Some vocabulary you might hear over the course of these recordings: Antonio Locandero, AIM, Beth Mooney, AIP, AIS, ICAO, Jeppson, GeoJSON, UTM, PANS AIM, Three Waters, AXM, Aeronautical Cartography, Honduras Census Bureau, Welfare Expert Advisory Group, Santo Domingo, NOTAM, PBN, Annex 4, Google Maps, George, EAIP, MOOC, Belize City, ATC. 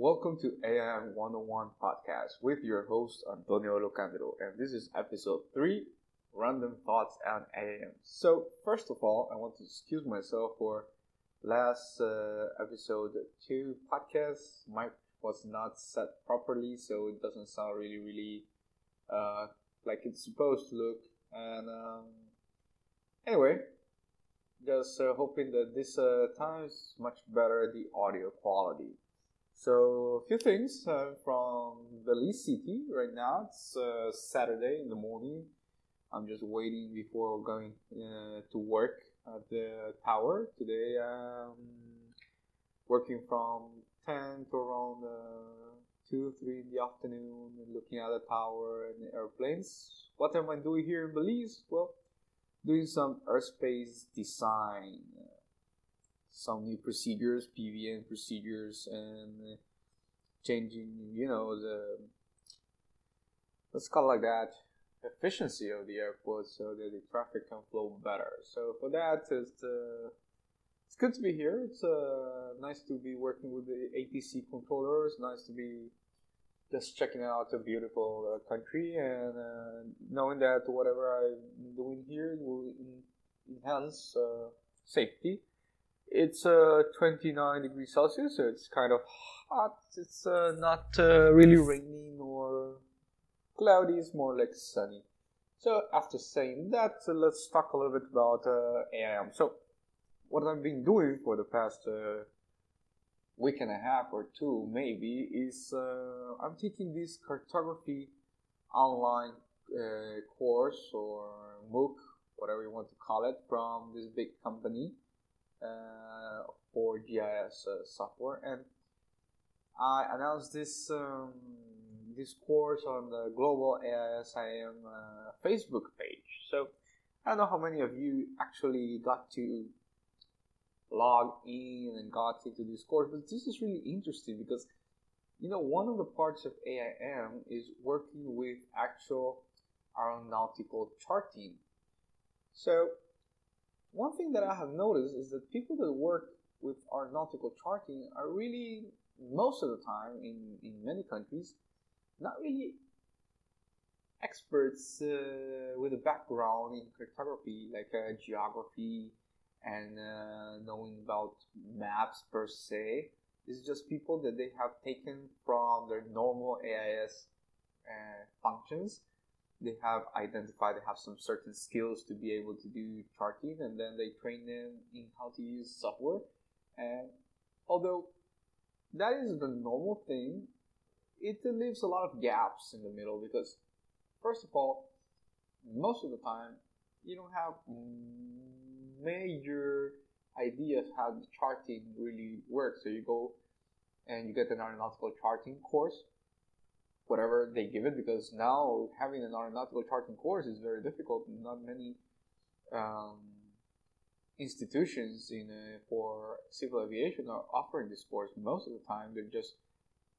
Welcome to AIM 101 Podcast with your host Antonio Locandero, and this is episode 3, Random Thoughts on AIM. So first of all, I want to excuse myself for last episode 2 podcast. Mic was not set properly, so it doesn't sound really like it's supposed to look. And anyway, just hoping that this time is much better, the audio quality. So, a few things. I'm from Belize City right now. It's Saturday in the morning. I'm just waiting before going to work at the tower. Today I'm working from 10 to around 2, 3 in the afternoon, looking at the tower and the airplanes. What am I doing here in Belize? Well, doing some airspace design. Some new procedures, PBN procedures, and changing, the, let's call it like that, efficiency of the airport so that the traffic can flow better. So for that, it's good to be here. It's nice to be working with the ATC controllers. Nice to be just checking out a beautiful country and knowing that whatever I'm doing here will enhance safety. It's 29 degrees Celsius, so it's kind of hot. It's not really raining or cloudy. It's more like sunny. So after saying that, let's talk a little bit about AIM. So what I've been doing for the past week and a half or two maybe is I'm taking this cartography online course or MOOC, whatever you want to call it, from this big company. For GIS software, and I announced this this course on the global AIS IM Facebook page. So I don't know how many of you actually got to log in and got into this course, but this is really interesting because one of the parts of AIM is working with actual aeronautical charting. So one thing that I have noticed is that people that work with aeronautical charting are really, most of the time, in many countries, not really experts with a background in cartography, like geography and knowing about maps per se. It's just people that they have taken from their normal AIS functions. They have identified, they have some certain skills to be able to do charting, and then they train them in how to use software. And although that is the normal thing, it leaves a lot of gaps in the middle because, first of all, most of the time, you don't have major ideas how the charting really works. So you go and you get an aeronautical charting course, whatever they give it, because now having an aeronautical charting course is very difficult. Not many institutions for civil aviation are offering this course. Most of the time, they're just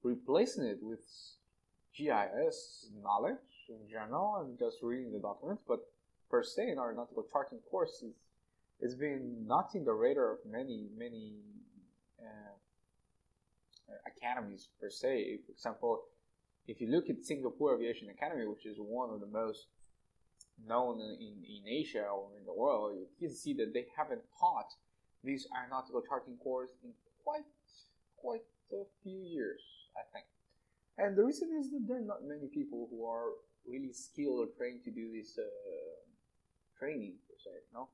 replacing it with GIS knowledge in general and just reading the documents. But per se, an aeronautical charting course is being not in the radar of many academies per se. For example, if you look at Singapore Aviation Academy, which is one of the most known in Asia or in the world, you can see that they haven't taught this aeronautical charting course in quite a few years, I think. And the reason is that there are not many people who are really skilled or trained to do this training, per se,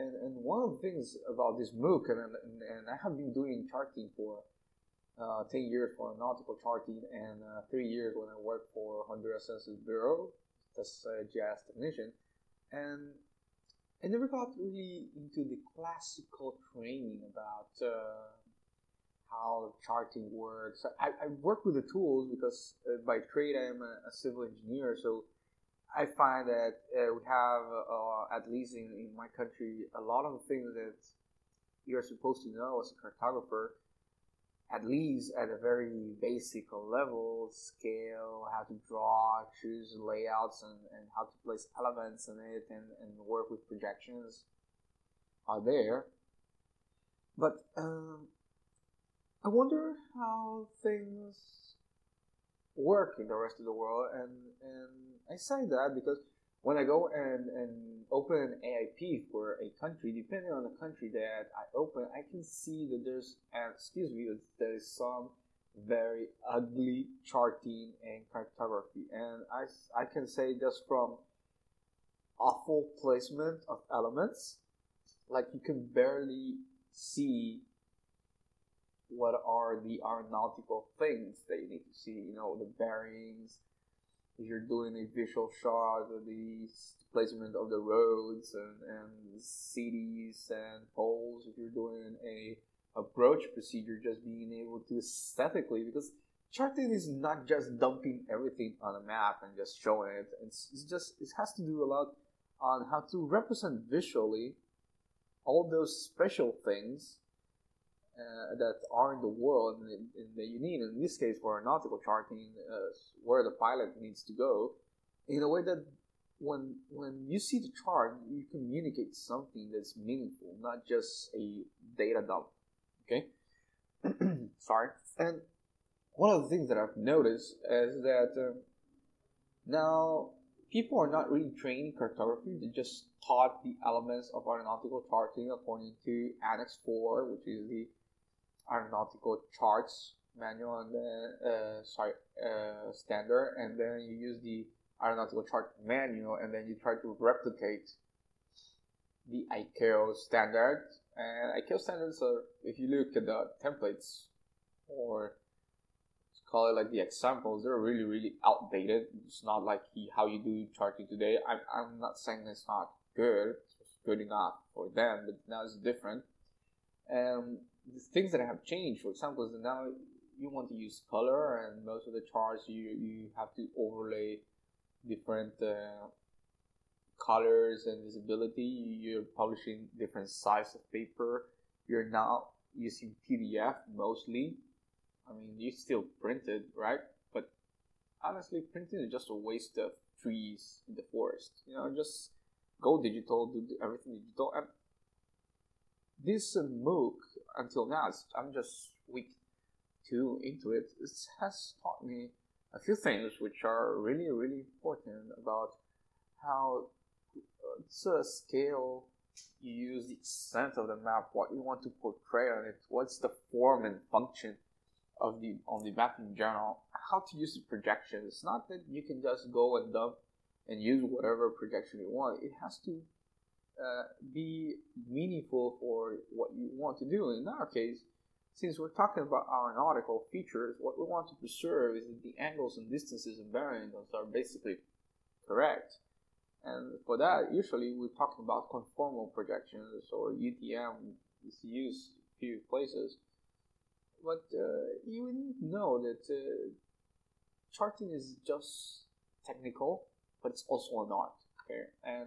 And one of the things about this MOOC, and I have been doing charting for 10 years for aeronautical charting and 3 years when I worked for Honduras Census Bureau as a GIS technician, and I never got really into the classical training about how charting works. I work with the tools because by trade I am a civil engineer, so I find that we have, at least in my country, a lot of things that you're supposed to know as a cartographer, at least at a very basic level, scale, how to draw, choose layouts, and how to place elements in it, and work with projections are there. But I wonder how things work in the rest of the world, and I say that because when I go and open an AIP for a country, depending on the country that I open, I can see that there is some very ugly charting and cartography, and I can say just from awful placement of elements, like you can barely see what are the aeronautical things that you need to see, the bearings, if you're doing a visual shot of the placement of the roads and cities and poles, if you're doing a approach procedure, just being able to aesthetically, because charting is not just dumping everything on a map and just showing it. It has to do a lot on how to represent visually all those special things that are in the world and that you need. In this case, for aeronautical charting, where the pilot needs to go, in a way that when you see the chart, you communicate something that's meaningful, not just a data dump. Okay? Sorry. And one of the things that I've noticed is that now people are not really trained in cartography. They just taught the elements of aeronautical charting according to Annex 4, which is the aeronautical charts manual and then, standard. And then you use the aeronautical chart manual and then you try to replicate the ICAO standard. And ICAO standards are, if you look at the templates, or let's call it like the examples, they're really, really outdated. It's not like how you do charting today. I'm not saying it's not good. It's good enough for them, but now it's different. The things that have changed, for example, is that now you want to use color, and most of the charts you have to overlay different colors and visibility. You're publishing different size of paper. You're now using PDF mostly. I mean, you still print it, right? But honestly, printing is just a waste of trees in the forest. Just go digital, do everything digital. And this MOOC, until now, I'm just week 2 into it. It has taught me a few things which are really, really important about how to scale, you use the extent of the map, what you want to portray on it, what's the form and function of the map in general, how to use the projection. It's not that you can just go and dump and use whatever projection you want. It has to be meaningful for what you want to do. In our case, since we're talking about aeronautical features, what we want to preserve is that the angles and distances and bearings are basically correct. And for that, usually we're talking about conformal projections, or UTM is used a few places. But you need to know that charting is just technical, but it's also an art. Okay? And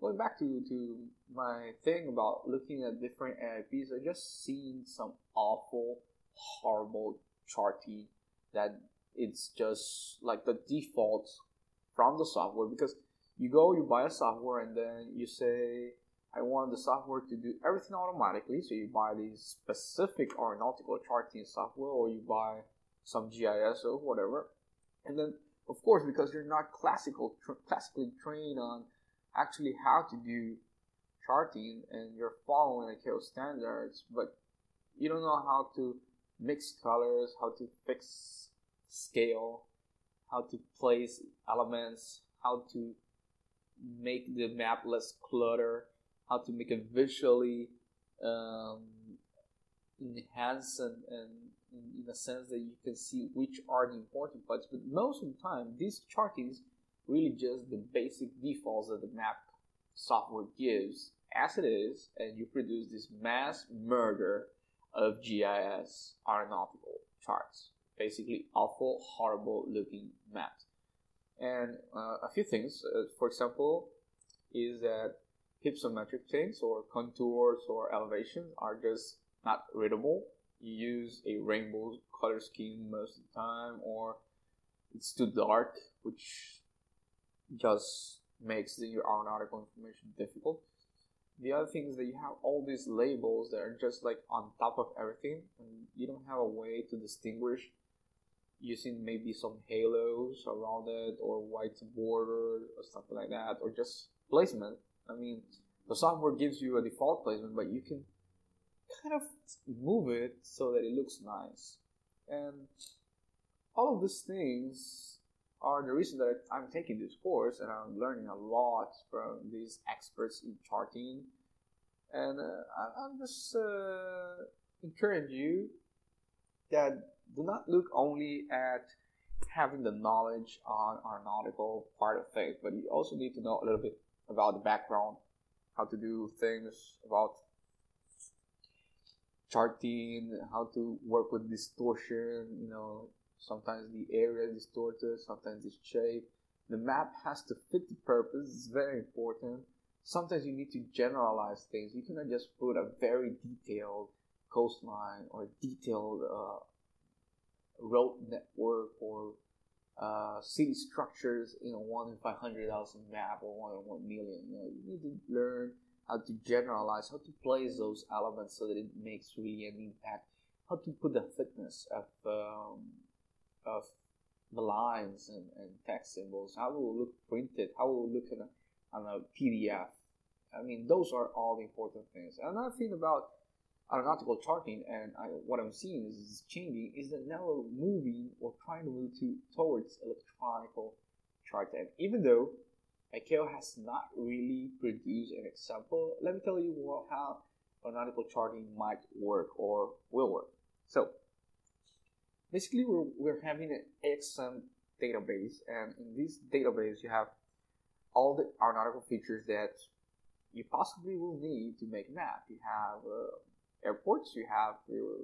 going back to my thing about looking at different AIPs, I just seen some awful, horrible charting that it's just like the default from the software, because you go, you buy a software, and then you say, I want the software to do everything automatically. So you buy these specific aeronautical charting software, or you buy some GIS or whatever. And then, of course, because you're not classically trained on actually how to do charting, and you're following ICAO standards, but you don't know how to mix colors, how to fix scale, how to place elements, how to make the map less clutter, how to make it visually enhanced and in the sense that you can see which are the important parts. But most of the time, this charting is really just the basic defaults that the map software gives as it is, and you produce this mass murder of GIS aeronautical charts. Basically, awful, horrible looking maps. And a few things, for example, is that hypsometric things or contours or elevations are just not readable. You use a rainbow color scheme most of the time, or it's too dark, which just makes the aeronautical information difficult. The other thing is that you have all these labels that are just like on top of everything, and you don't have a way to distinguish using maybe some halos around it or white border or something like that, or just placement. I mean, the software gives you a default placement, but you can kind of move it so that it looks nice. And all of these things are the reason that I'm taking this course, and I'm learning a lot from these experts in charting. And I'm just encourage you that do not look only at having the knowledge on aeronautical part of things, but you also need to know a little bit about the background, how to do things about charting, how to work with distortion. You know, sometimes the area is distorted, sometimes it's shaped. The map has to fit the purpose. It's very important. Sometimes you need to generalize things. You cannot just put a very detailed coastline or detailed road network or city structures in a 1 in 500,000 map or 1 in 1 million. You know, you need to learn how to generalize, how to place those elements so that it makes really an impact, how to put the thickness of the lines and text symbols, how it will look printed, how it will look on a PDF. I mean, those are all the important things. Another thing about aeronautical charting, and what I'm seeing is changing, is that now we're moving or trying to move towards electronic charting. And even though ICAO has not really produced an example, let me tell you how aeronautical charting might work or will work. So basically, we're having an AXM database, and in this database you have all the aeronautical features that you possibly will need to make a map. You have airports, you have your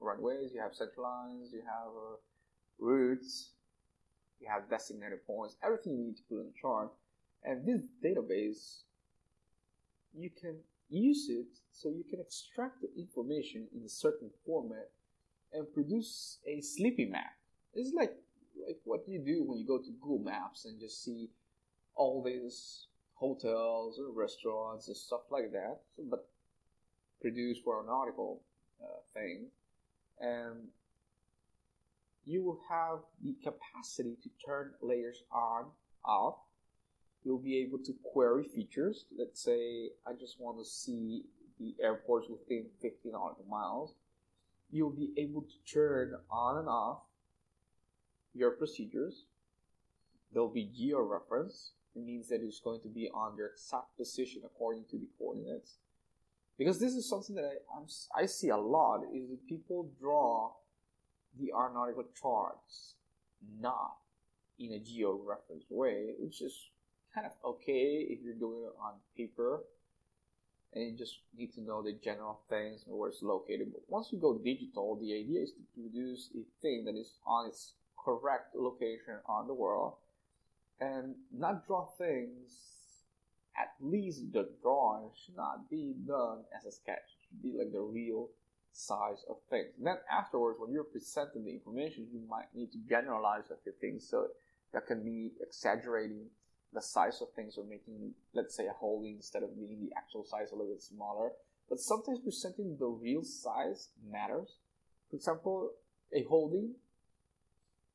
runways, you have central lines, you have routes, you have designated points, everything you need to put on the chart. And this database, you can use it so you can extract the information in a certain format and produce a sleepy map. It's like what you do when you go to Google Maps and just see all these hotels or restaurants and stuff like that, but produced for an article thing, and you will have the capacity to turn layers on, off. You'll be able to query features. Let's say I just want to see the airports within 15 nautical miles. You'll be able to turn on and off your procedures. There'll be georeference. It means that it's going to be on your exact position according to the coordinates. Because this is something that I see a lot, is that people draw the aeronautical charts not in a geo-reference way, which is kind of okay if you're doing it on paper and you just need to know the general things and where it's located. But once you go digital, the idea is to produce a thing that is on its correct location on the world and not draw things. At least the drawing should not be done as a sketch. It should be like the real size of things. And then afterwards, when you're presenting the information, you might need to generalize a few things. So that can be exaggerating the size of things or making, let's say, a holding instead of being the actual size a little bit smaller. But sometimes presenting the real size matters. For example, a holding.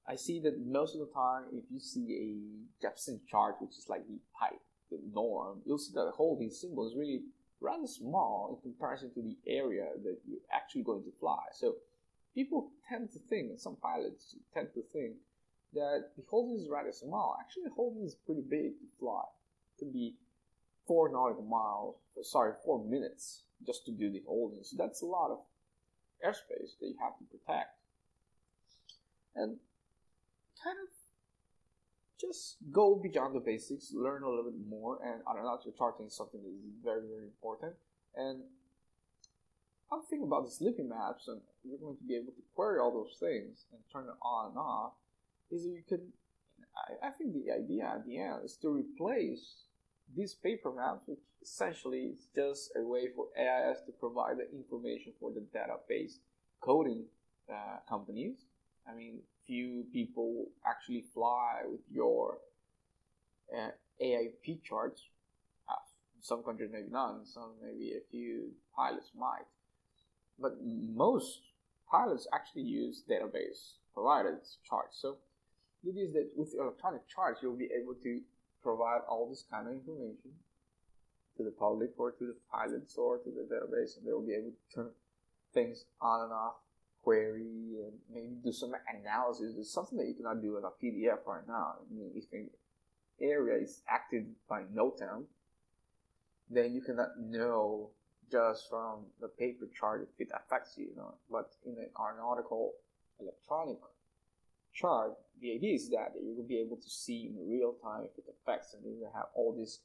I see that most of the time, if you see a Jeppson chart, which is like the pipe, the norm, you'll see that the holding symbol is really rather small in comparison to the area that you're actually going to fly. So people tend to think, and some pilots tend to think, that the holding is rather small. Actually, the holding is pretty big to fly. It could be 4 minutes just to do the holding. So that's a lot of airspace that you have to protect. And kind of just go beyond the basics, learn a little bit more, and aeronautical charting is something that is very, very important. And I'm thinking about the sleeping maps, and you're going to be able to query all those things and turn it on and off. Is that you can, I think the idea at the end is to replace these paper maps, which essentially is just a way for AIS to provide the information for the database coding companies. I mean, few people actually fly with your AIP charts. Some countries maybe not, some maybe a few pilots might. But most pilots actually use database provided charts. So it is that with electronic charts, you'll be able to provide all this kind of information to the public or to the pilots or to the database, and they'll be able to turn things on and off, query, and maybe do some analysis. It's something that you cannot do in a PDF right now. I mean, if an area is active by NOTAM, then you cannot know just from the paper chart if it affects you, you know. But in an aeronautical electronic chart, the idea is that you will be able to see in real time if it affects, and you will have all these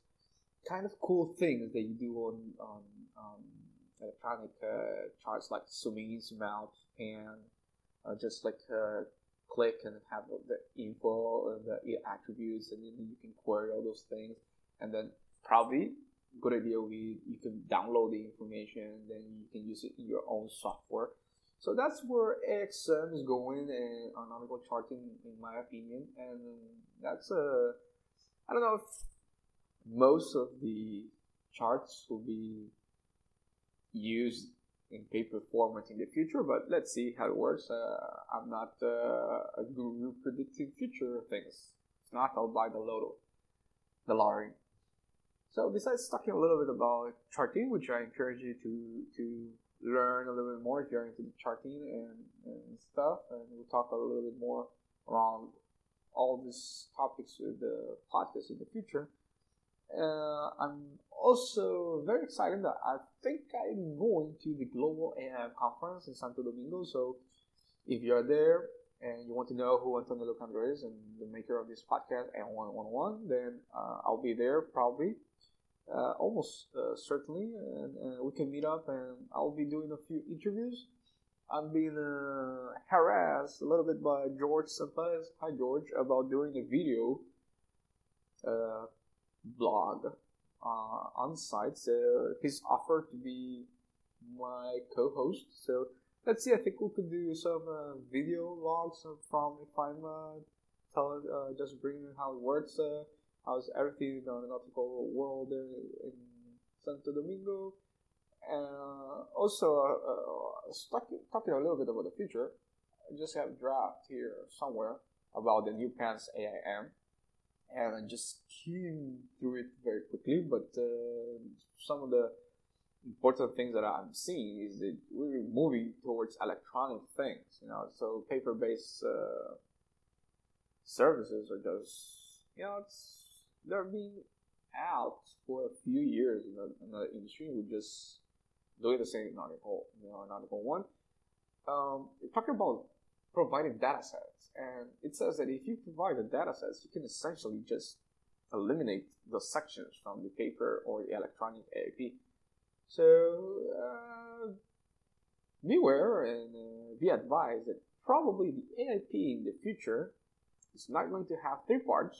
kind of cool things that you do on electronic charts, like zooming in, zoom out, pan, just like click and have the info and the attributes, and then you can query all those things. And then probably good idea, you can download the information and then you can use it in your own software. So that's where AXM is going and aeronautical charting, in my opinion. And that's I don't know if most of the charts will be used in paper format in the future, but let's see how it works. I'm not a guru predicting future things. If not, I'll buy the lotto, the lottery. So besides talking a little bit about charting, which I encourage you to learn a little bit more if you're into the charting and stuff, and we'll talk a little bit more around all these topics with the podcast in the future. I'm also very excited that I think I'm going to the Global AIM Conference in Santo Domingo. So if you're there and you want to know who Antonio Locandero is and the maker of this podcast, AM111, then I'll be there probably, almost certainly, and we can meet up and I'll be doing a few interviews. I'm being harassed a little bit by George sometimes. Hi, George, about doing a video blog on site. So he's offered to be my co-host. So let's see. I think we could do some video logs from if I'm telling, just bringing how it works, how's everything in the aeronautical world in Santo Domingo. Also, talking a little bit about the future. I just have a draft here somewhere about the new PANS AIM. And I just came through it very quickly, but some of the important things that I'm seeing is that we're moving towards electronic things, you know. So paper-based services are just, you know, they're being out for a few years in the industry. We're just doing the same in article, you know, in article one. We're talking about providing data sets, and it says that if you provide the data sets, you can essentially just eliminate the sections from the paper or the electronic AIP. So beware and be advised that probably the AIP in the future is not going to have 3 parts.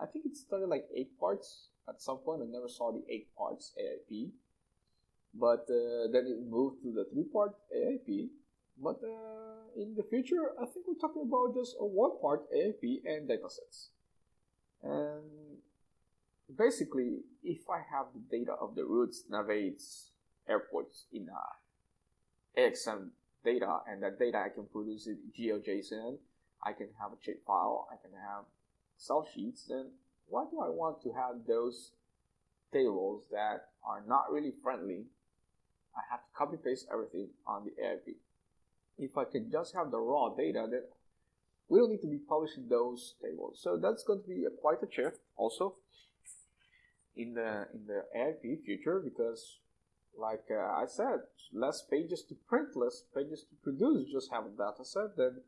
I think it started like 8 parts at some point. I never saw the 8 parts AIP, but then it moved to the 3-part AIP. But in the future, I think we're talking about just a 1-part AIP and datasets. And basically, if I have the data of the routes, navigates, airports in AXM data, and that data I can produce in GeoJSON, I can have a shapefile, I can have Excel sheets, then why do I want to have those tables that are not really friendly? I have to copy-paste everything on the AIP. If I can just have the raw data, then we don't need to be publishing those tables. So that's going to be quite a shift also in the AIP future, because like I said, less pages to print, less pages to produce, just have a data set. Then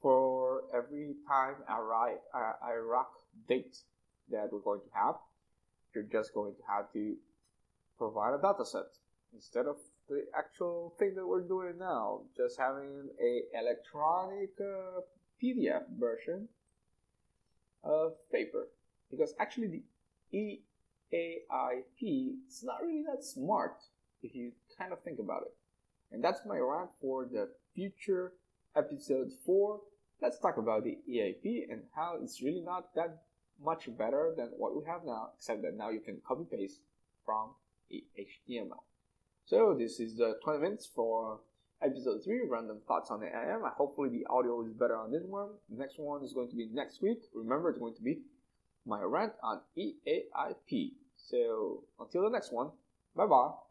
for every time Iraq date that we're going to have, you're just going to have to provide a data set instead of the actual thing that we're doing now, just having a electronic PDF version of paper. Because actually the EAIP is not really that smart if you kind of think about it. And that's my rant for the future episode 4. Let's talk about the EAIP and how it's really not that much better than what we have now, except that now you can copy paste from HTML. So this is the 20 minutes for episode 3, Random Thoughts on the AIM. Hopefully the audio is better on this one. The next one is going to be next week. Remember, it's going to be my rant on EAIP. So until the next one, bye-bye.